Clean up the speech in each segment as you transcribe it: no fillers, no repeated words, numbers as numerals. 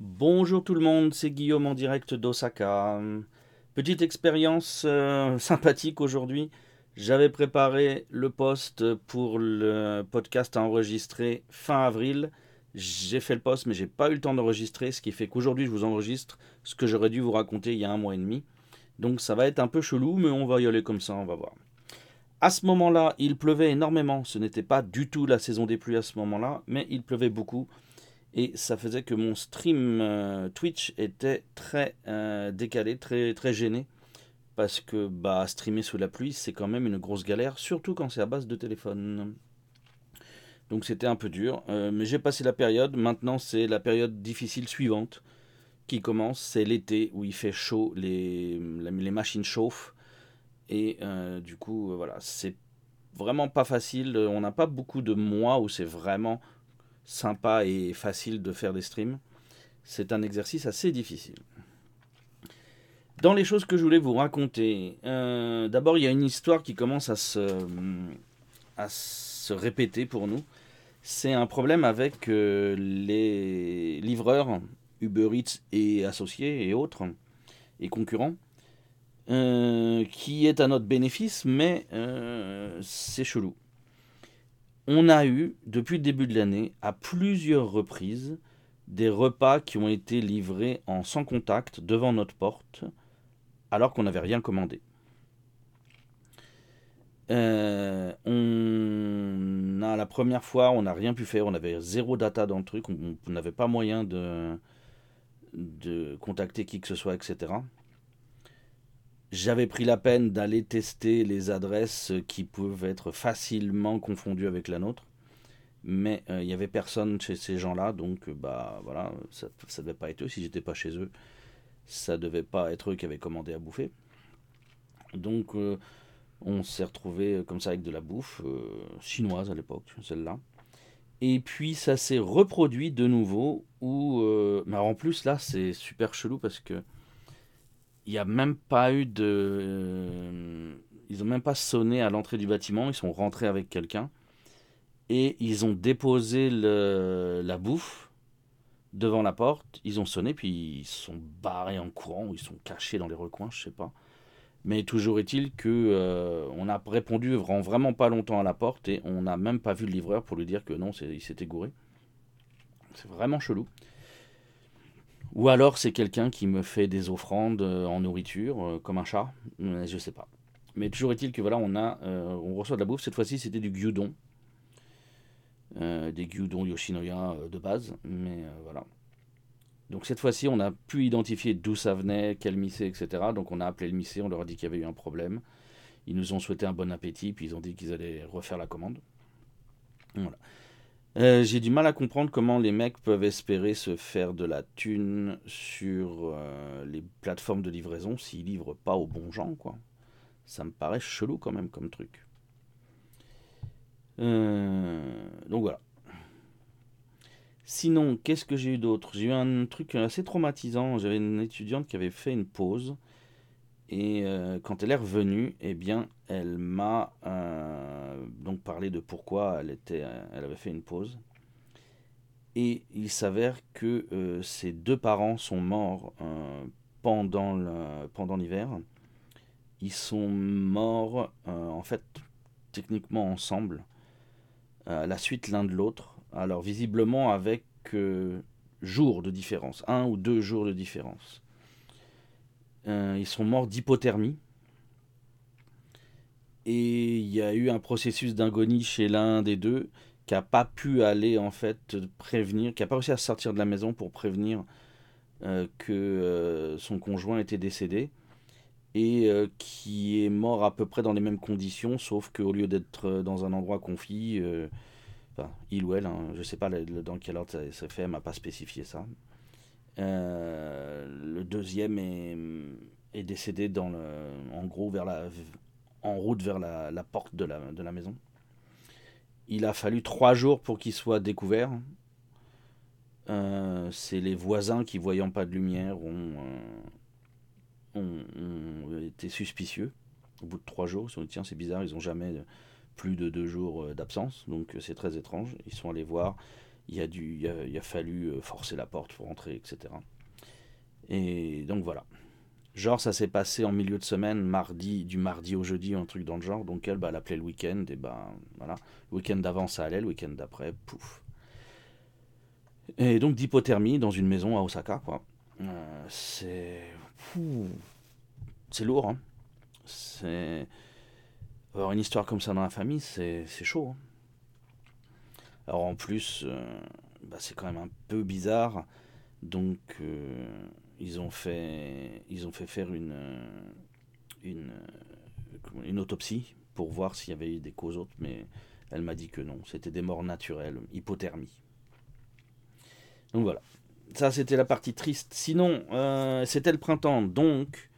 Bonjour tout le monde, c'est Guillaume en direct d'Osaka. Petite expérience sympathique aujourd'hui. J'avais préparé le post pour le podcast à enregistrer fin avril. J'ai fait le post mais j'ai pas eu le temps d'enregistrer, ce qui fait qu'aujourd'hui je vous enregistre ce que j'aurais dû vous raconter il y a 1 mois et demi. Donc ça va être un peu chelou mais on va y aller comme ça, on va voir. À ce moment-là, il pleuvait énormément. Ce n'était pas du tout la saison des pluies à ce moment-là, mais il pleuvait beaucoup. Et ça faisait que mon stream Twitch était très décalé, très gêné. Parce que streamer sous la pluie, c'est quand même une grosse galère, surtout quand c'est à base de téléphone. Donc c'était un peu dur. Mais j'ai passé la période. Maintenant, c'est la période difficile suivante qui commence. C'est l'été où il fait chaud, les machines chauffent. Et du coup, voilà, c'est vraiment pas facile. On n'a pas beaucoup de mois où c'est vraiment sympa et facile de faire des streams. C'est un exercice assez difficile. Dans les choses que je voulais vous raconter, d'abord il y a une histoire qui commence à se répéter pour nous. C'est un problème avec les livreurs, Uber Eats et associés et autres, et concurrents, qui est à notre bénéfice, mais c'est chelou. On a eu, depuis le début de l'année, à plusieurs reprises, des repas qui ont été livrés en sans contact devant notre porte, alors qu'on n'avait rien commandé. La première fois, on n'a rien pu faire, on avait zéro data dans le truc, on n'avait pas moyen de contacter qui que ce soit, etc. J'avais pris la peine d'aller tester les adresses qui peuvent être facilement confondues avec la nôtre. Mais il n'y avait personne chez ces gens-là, donc voilà, ça ne devait pas être eux. Si j'étais pas chez eux, ça ne devait pas être eux qui avaient commandé à bouffer. Donc on s'est retrouvé comme ça avec de la bouffe chinoise à l'époque, celle-là. Et puis ça s'est reproduit de nouveau. Mais en plus là, c'est super chelou parce que il n'y a même pas eu ils n'ont même pas sonné à l'entrée du bâtiment, ils sont rentrés avec quelqu'un et ils ont déposé la bouffe devant la porte, ils ont sonné puis ils sont barrés en courant, ils sont cachés dans les recoins, je sais pas. Mais toujours est-il que on a répondu vraiment pas longtemps à la porte et on n'a même pas vu le livreur pour lui dire que non, il s'était gouré. C'est vraiment chelou. Ou alors c'est quelqu'un qui me fait des offrandes en nourriture, comme un chat, je sais pas. Mais toujours est-il que voilà, on reçoit de la bouffe, cette fois-ci c'était du gyudon. Des gyudon Yoshinoya de base, mais voilà. Donc cette fois-ci on a pu identifier d'où ça venait, quel missé, etc. Donc on a appelé le missé, on leur a dit qu'il y avait eu un problème. Ils nous ont souhaité un bon appétit, puis ils ont dit qu'ils allaient refaire la commande. Voilà. J'ai du mal à comprendre comment les mecs peuvent espérer se faire de la thune sur les plateformes de livraison s'ils livrent pas aux bons gens, quoi. Ça me paraît chelou quand même comme truc. Donc voilà. Sinon, qu'est-ce que j'ai eu d'autre? J'ai eu un truc assez traumatisant. J'avais une étudiante qui avait fait une pause. Et quand elle est revenue, eh bien, elle m'a donc parlé de pourquoi elle avait fait une pause. Et il s'avère que ses 2 parents sont morts pendant l'hiver. Ils sont morts, en fait, techniquement ensemble, à la suite l'un de l'autre. Alors visiblement avec jours de différence, 1 ou 2 jours de différence. Ils sont morts d'hypothermie. Et il y a eu un processus d'agonie chez l'un des deux qui n'a pas pu aller en fait prévenir, qui n'a pas réussi à sortir de la maison pour prévenir que son conjoint était décédé et qui est mort à peu près dans les mêmes conditions, sauf qu'au lieu d'être dans un endroit confit, enfin il ou elle, hein, je ne sais pas dans quel ordre ça fait, elle m'a pas spécifié ça. Le deuxième est décédé en gros en route vers la porte de la maison. Il a fallu 3 jours pour qu'il soit découvert. C'est les voisins qui, voyant pas de lumière, ont été suspicieux. Au bout de 3 jours, ils se sont dit tiens, c'est bizarre, ils n'ont jamais plus de 2 jours d'absence, donc c'est très étrange. Ils sont allés voir. il a fallu forcer la porte pour entrer, etc. Et donc voilà. Genre, ça s'est passé en milieu de semaine, du mardi au jeudi, un truc dans le genre. Donc elle l'appelait le week-end, et voilà. Le week-end d'avant, ça allait, le week-end d'après, pouf. Et donc d'hypothermie dans une maison à Osaka, quoi. C'est lourd, hein. Alors, une histoire comme ça dans la famille, c'est chaud, hein. Alors en plus, c'est quand même un peu bizarre. Donc ils ont fait faire une autopsie pour voir s'il y avait eu des causes autres, mais elle m'a dit que non, c'était des morts naturelles, hypothermie. Donc voilà, ça c'était la partie triste. Sinon, c'était le printemps, donc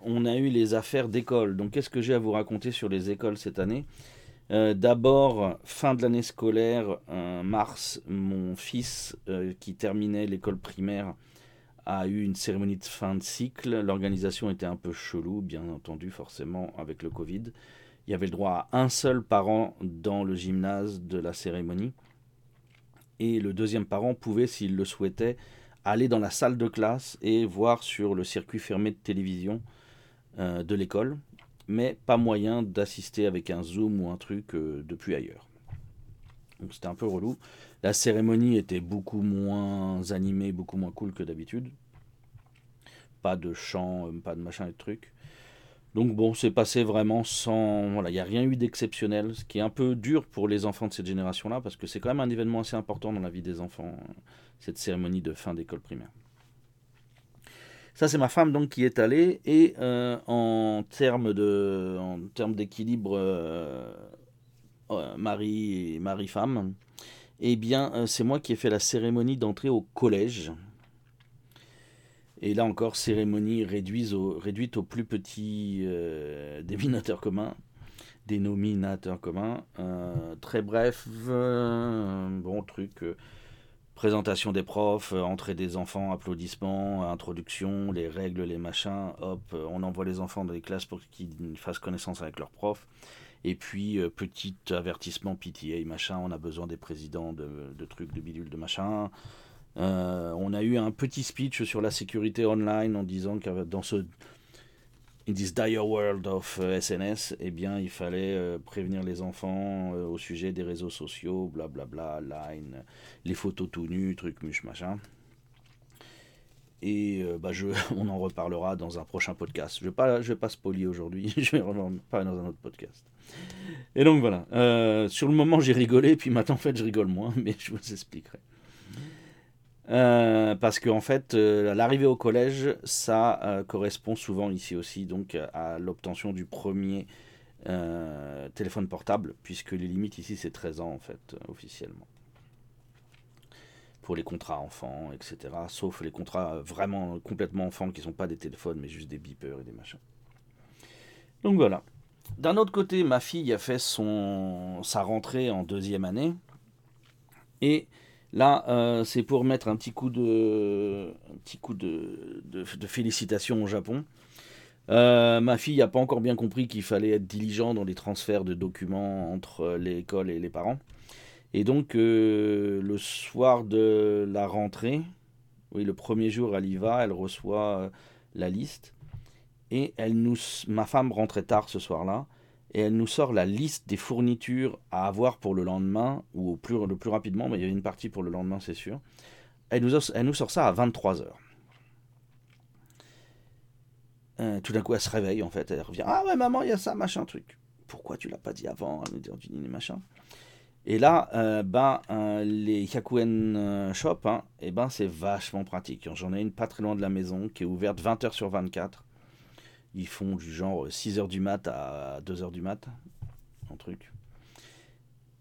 on a eu les affaires d'école. Donc qu'est-ce que j'ai à vous raconter sur les écoles cette année ? D'abord, fin de l'année scolaire, mars, mon fils qui terminait l'école primaire a eu une cérémonie de fin de cycle. L'organisation était un peu chelou, bien entendu, forcément, avec le Covid. Il y avait le droit à un seul parent dans le gymnase de la cérémonie. Et le deuxième parent pouvait, s'il le souhaitait, aller dans la salle de classe et voir sur le circuit fermé de télévision de l'école. Mais pas moyen d'assister avec un Zoom ou un truc depuis ailleurs. Donc c'était un peu relou. La cérémonie était beaucoup moins animée, beaucoup moins cool que d'habitude. Pas de chant, pas de machin et de trucs. Donc bon, c'est passé vraiment sans... Voilà, il n'y a rien eu d'exceptionnel. Ce qui est un peu dur pour les enfants de cette génération-là, parce que c'est quand même un événement assez important dans la vie des enfants, cette cérémonie de fin d'école primaire. Ça, c'est ma femme donc qui est allée, et en termes d'équilibre mari-femme, eh bien, c'est moi qui ai fait la cérémonie d'entrée au collège. Et là encore, cérémonie réduite aux plus petits dénominateurs communs. Très bref, bon truc... présentation des profs, entrée des enfants, applaudissements, introduction, les règles, les machins, hop, on envoie les enfants dans les classes pour qu'ils fassent connaissance avec leurs profs. Et puis, petit avertissement PTA, machin, on a besoin des présidents de trucs, de bidules, de machin. On a eu un petit speech sur la sécurité online en disant que dans ce... In this dire world of SNS, eh bien, il fallait prévenir les enfants au sujet des réseaux sociaux, blablabla, line, les photos tout nues, truc muche machin. Et on en reparlera dans un prochain podcast. Je vais pas spoiler aujourd'hui, je vais en parler dans un autre podcast. Et donc voilà, sur le moment j'ai rigolé, puis maintenant en fait je rigole moins, mais je vous expliquerai. Parce que en fait, l'arrivée au collège, ça correspond souvent ici aussi donc à l'obtention du premier téléphone portable, puisque les limites ici c'est 13 ans en fait officiellement pour les contrats enfants, etc. Sauf les contrats vraiment complètement enfants qui sont pas des téléphones mais juste des beepers et des machins. Donc voilà. D'un autre côté, ma fille a fait sa rentrée en deuxième année et là, c'est pour mettre un petit coup de félicitations au Japon. Ma fille n'a pas encore bien compris qu'il fallait être diligent dans les transferts de documents entre l'école et les parents. Et donc, le soir de la rentrée, oui, le premier jour, elle y va, elle reçoit la liste. Et ma femme rentrait tard ce soir-là. Et elle nous sort la liste des fournitures à avoir pour le lendemain, ou le plus rapidement, mais il y avait une partie pour le lendemain, c'est sûr. Elle nous sort ça à 23h. Tout d'un coup, elle se réveille, en fait. Elle revient, « Ah ouais, maman, il y a ça, machin, truc. »« Pourquoi tu l'as pas dit avant ?» Elle nous dit, « Dîner, machin. » Et là, les Yakuen Shop, hein, c'est vachement pratique. J'en ai une pas très loin de la maison, qui est ouverte 20h sur 24. Ils font du genre 6h du mat à 2h du mat, un truc.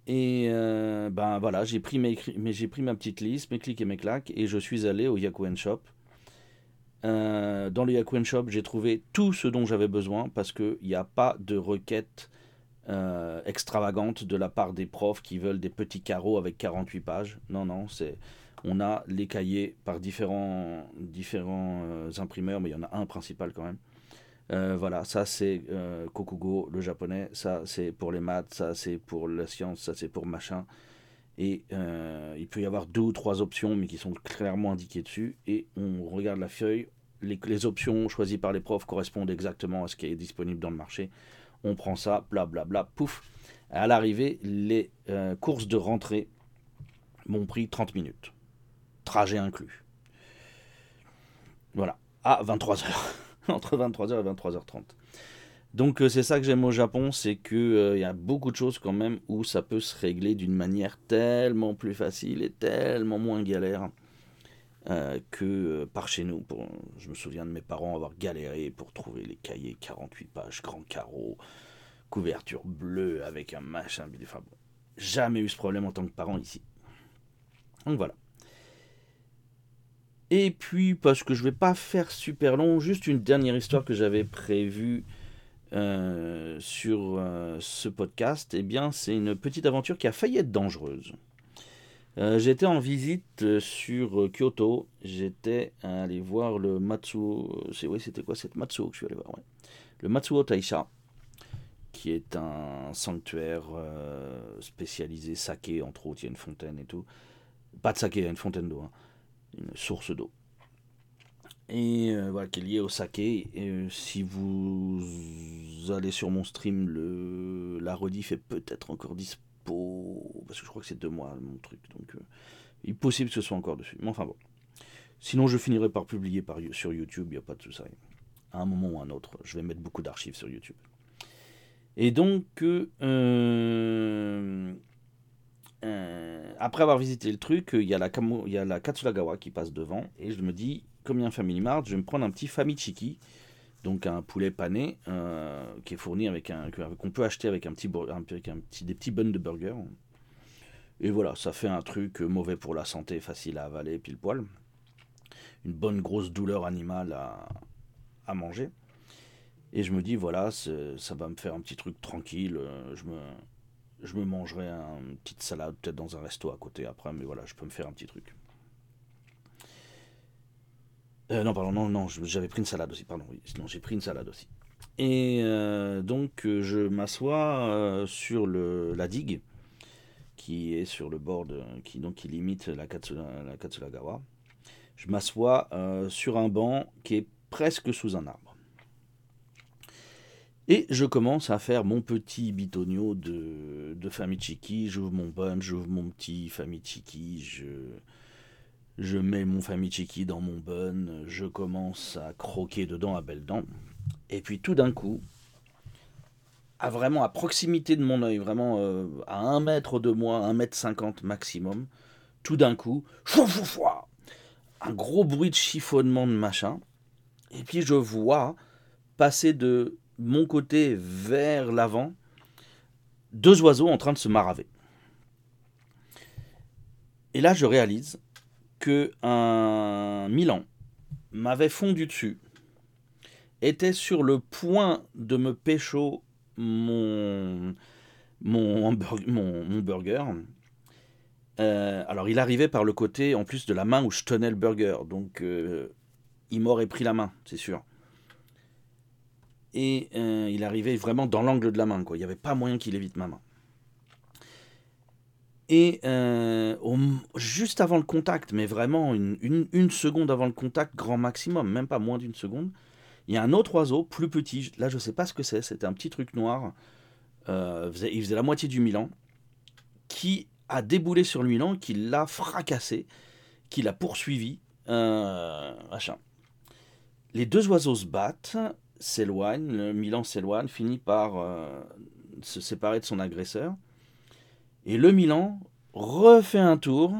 Et voilà, j'ai pris ma petite liste, mes clics et mes claques, et je suis allé au Yakuen Shop. Dans le Yakuen Shop, j'ai trouvé tout ce dont j'avais besoin, parce qu'il n'y a pas de requête extravagante de la part des profs qui veulent des petits carreaux avec 48 pages. Non, on a les cahiers par différents imprimeurs, mais il y en a un principal quand même. Voilà, ça c'est Kokugo, le japonais, ça c'est pour les maths, ça c'est pour la science, ça c'est pour machin. et il peut y avoir 2 ou 3 options, mais qui sont clairement indiquées dessus, et on regarde la feuille, les options choisies par les profs correspondent exactement à ce qui est disponible dans le marché, on prend ça, blablabla, bla bla, pouf. À l'arrivée, les courses de rentrée m'ont pris 30 minutes, trajet inclus. Voilà, à 23h, entre 23h et 23h30. Donc c'est ça que j'aime au Japon, c'est qu'il y a beaucoup de choses quand même où ça peut se régler d'une manière tellement plus facile et tellement moins galère que par chez nous. Je me souviens de mes parents avoir galéré pour trouver les cahiers 48 pages, grand carreau, couverture bleue avec un machin. Enfin bon, jamais eu ce problème en tant que parent ici. Donc voilà. Et puis, parce que je vais pas faire super long, juste une dernière histoire que j'avais prévue sur ce podcast. Eh bien, c'est une petite aventure qui a failli être dangereuse. J'étais en visite sur Kyoto. J'étais allé voir le Matsuo... C'était quoi cette Matsuo que je suis allé voir, ouais. Le Matsuo Taisha, qui est un sanctuaire spécialisé saké, entre autres. Il y a une fontaine et tout. Pas de saké, il y a une fontaine d'eau, hein. Une source d'eau, et voilà, qui est liée au saké. Et si vous allez sur mon stream, la rediff est peut-être encore dispo, parce que je crois que c'est 2 mois mon truc, donc il est possible que ce soit encore dessus, mais enfin bon, sinon je finirai par publier sur YouTube, il n'y a pas de tout ça, à un moment ou à un autre, je vais mettre beaucoup d'archives sur YouTube. Et donc après avoir visité le truc, il y a la Katsuragawa qui passe devant, et je me dis, comme il y a un Family Mart, je vais me prendre un petit Famichiki, donc un poulet pané qui est fourni avec qu'on peut acheter avec des petits buns de burger. Et voilà, ça fait un truc mauvais pour la santé, facile à avaler, pile poil. Une bonne grosse douleur animale à manger. Et je me dis, voilà, ça va me faire un petit truc tranquille, je me mangerai une petite salade, peut-être dans un resto à côté après, mais voilà, je peux me faire un petit truc. J'avais pris une salade aussi, pardon, oui, sinon j'ai pris une salade aussi. Et donc, je m'assois sur la digue, qui est sur le bord, qui limite la Katsuragawa. Je m'assois sur un banc qui est presque sous un arbre. Et je commence à faire mon petit bitonio de Famichiki. J'ouvre mon bun, j'ouvre mon petit Famichiki, je mets mon Famichiki dans mon bun, je commence à croquer dedans à belles dents. Et puis tout d'un coup, vraiment à proximité de mon œil, vraiment à 1 mètre de moi, 1 mètre 50 maximum, tout d'un coup, un gros bruit de chiffonnement de machin. Et puis je vois passer de mon côté vers l'avant, 2 oiseaux en train de se maraver. Et là, je réalise que un Milan m'avait fondu dessus, était sur le point de me pécho mon burger. Alors, il arrivait par le côté, en plus, de la main où je tenais le burger. Donc, il m'aurait pris la main, c'est sûr. Et il arrivait vraiment dans l'angle de la main, quoi. Il n'y avait pas moyen qu'il évite ma main. Et juste avant le contact, mais vraiment une seconde avant le contact, grand maximum, même pas moins d'une seconde, il y a un autre oiseau, plus petit, là je ne sais pas ce que c'est, c'était un petit truc noir, il faisait la moitié du Milan, qui a déboulé sur le Milan, qui l'a fracassé, qui l'a poursuivi, machin. Les 2 oiseaux se battent, s'éloigne, le Milan s'éloigne, finit par se séparer de son agresseur. Et le Milan refait un tour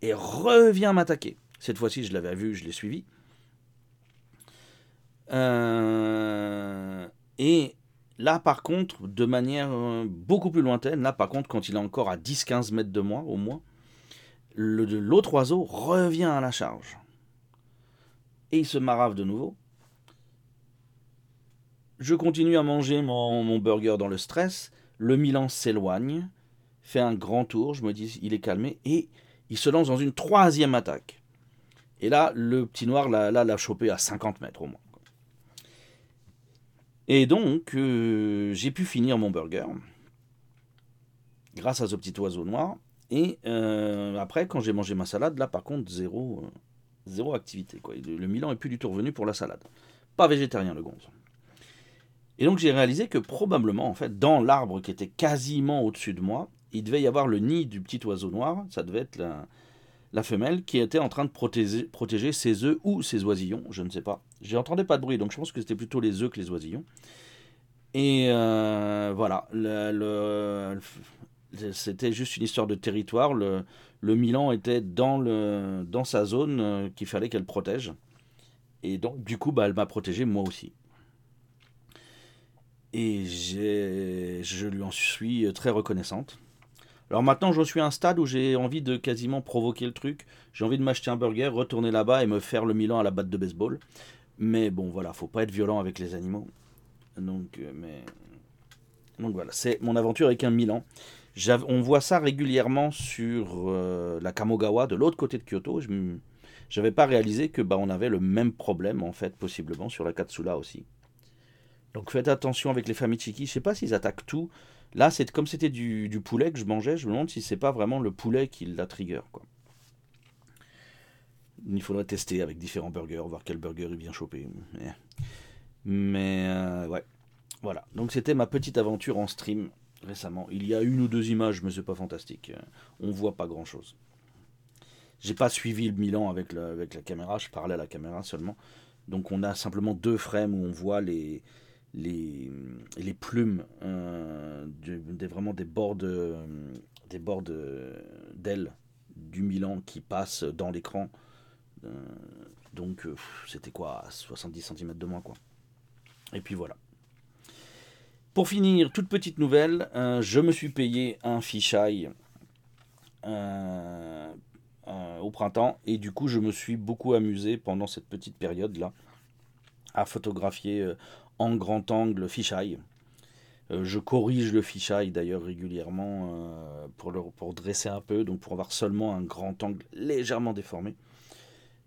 et revient m'attaquer. Cette fois-ci, je l'avais vu, je l'ai suivi. Et là, par contre, de manière beaucoup plus lointaine, là, par contre, quand il est encore à 10-15 mètres de moi, au moins, l'autre oiseau revient à la charge. Et il se marave de nouveau. Je continue à manger mon burger dans le stress. Le Milan s'éloigne, fait un grand tour. Je me dis, il est calmé. Et il se lance dans une 3e attaque. Et là, le petit noir l'a chopé à 50 mètres au moins. Et donc, j'ai pu finir mon burger grâce à ce petit oiseau noir. Et après, quand j'ai mangé ma salade, là par contre, zéro activité, quoi. Le Milan est plus du tout revenu pour la salade. Pas végétarien, le gonze. Et donc j'ai réalisé que probablement, en fait, dans l'arbre qui était quasiment au-dessus de moi, il devait y avoir le nid du petit oiseau noir, ça devait être la femelle, qui était en train de protéger ses œufs ou ses oisillons, je ne sais pas. J'entendais pas de bruit, donc je pense que c'était plutôt les œufs que les oisillons. Et voilà, c'était juste une histoire de territoire. Le Milan était dans sa zone qu'il fallait qu'elle protège. Et donc, du coup, bah, elle m'a protégé, moi aussi. Et je lui en suis très reconnaissante. Alors maintenant, j'en suis à un stade où j'ai envie de quasiment provoquer le truc. J'ai envie de m'acheter un burger, retourner là-bas et me faire le Milan à la batte de baseball. Mais bon, voilà, faut pas être violent avec les animaux. Donc voilà, c'est mon aventure avec un Milan. On voit ça régulièrement sur la Kamogawa, de l'autre côté de Kyoto. Je n'avais pas réalisé que bah, on avait le même problème, en fait, possiblement, sur la Katsura aussi. Donc faites attention avec les Famichiki. Je ne sais pas s'ils attaquent tout. Là, c'est comme c'était du poulet que je mangeais, je me demande si c'est pas vraiment le poulet qui la trigger, quoi. Il faudrait tester avec différents burgers, voir quel burger est bien chopé. Mais ouais, voilà. Donc c'était ma petite aventure en stream récemment. Il y a une ou deux images, mais c'est pas fantastique. On voit pas grand-chose. J'ai pas suivi le Milan avec la caméra, je parlais à la caméra seulement. Donc on a simplement deux frames où on voit les plumes vraiment des bords d'ailes du Milan qui passent dans l'écran, donc c'était quoi, 70 cm de moins, quoi. Et puis voilà, pour finir, toute petite nouvelle, je me suis payé un fisheye au printemps, et du coup je me suis beaucoup amusé pendant cette petite période là à photographier en grand angle fisheye. Je corrige le fisheye d'ailleurs régulièrement pour dresser un peu, donc pour avoir seulement un grand angle légèrement déformé.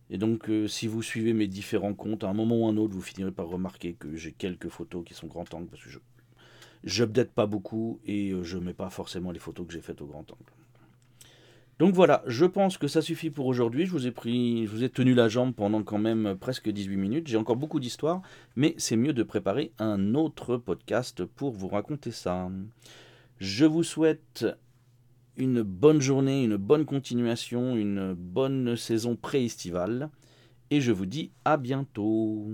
Et donc si vous suivez mes différents comptes, à un moment ou un autre, vous finirez par remarquer que j'ai quelques photos qui sont grand angle, parce que je n'update pas beaucoup et je ne mets pas forcément les photos que j'ai faites au grand angle. Donc voilà, je pense que ça suffit pour aujourd'hui. Je vous ai tenu la jambe pendant quand même presque 18 minutes. J'ai encore beaucoup d'histoires, mais c'est mieux de préparer un autre podcast pour vous raconter ça. Je vous souhaite une bonne journée, une bonne continuation, une bonne saison pré-estivale, et je vous dis à bientôt.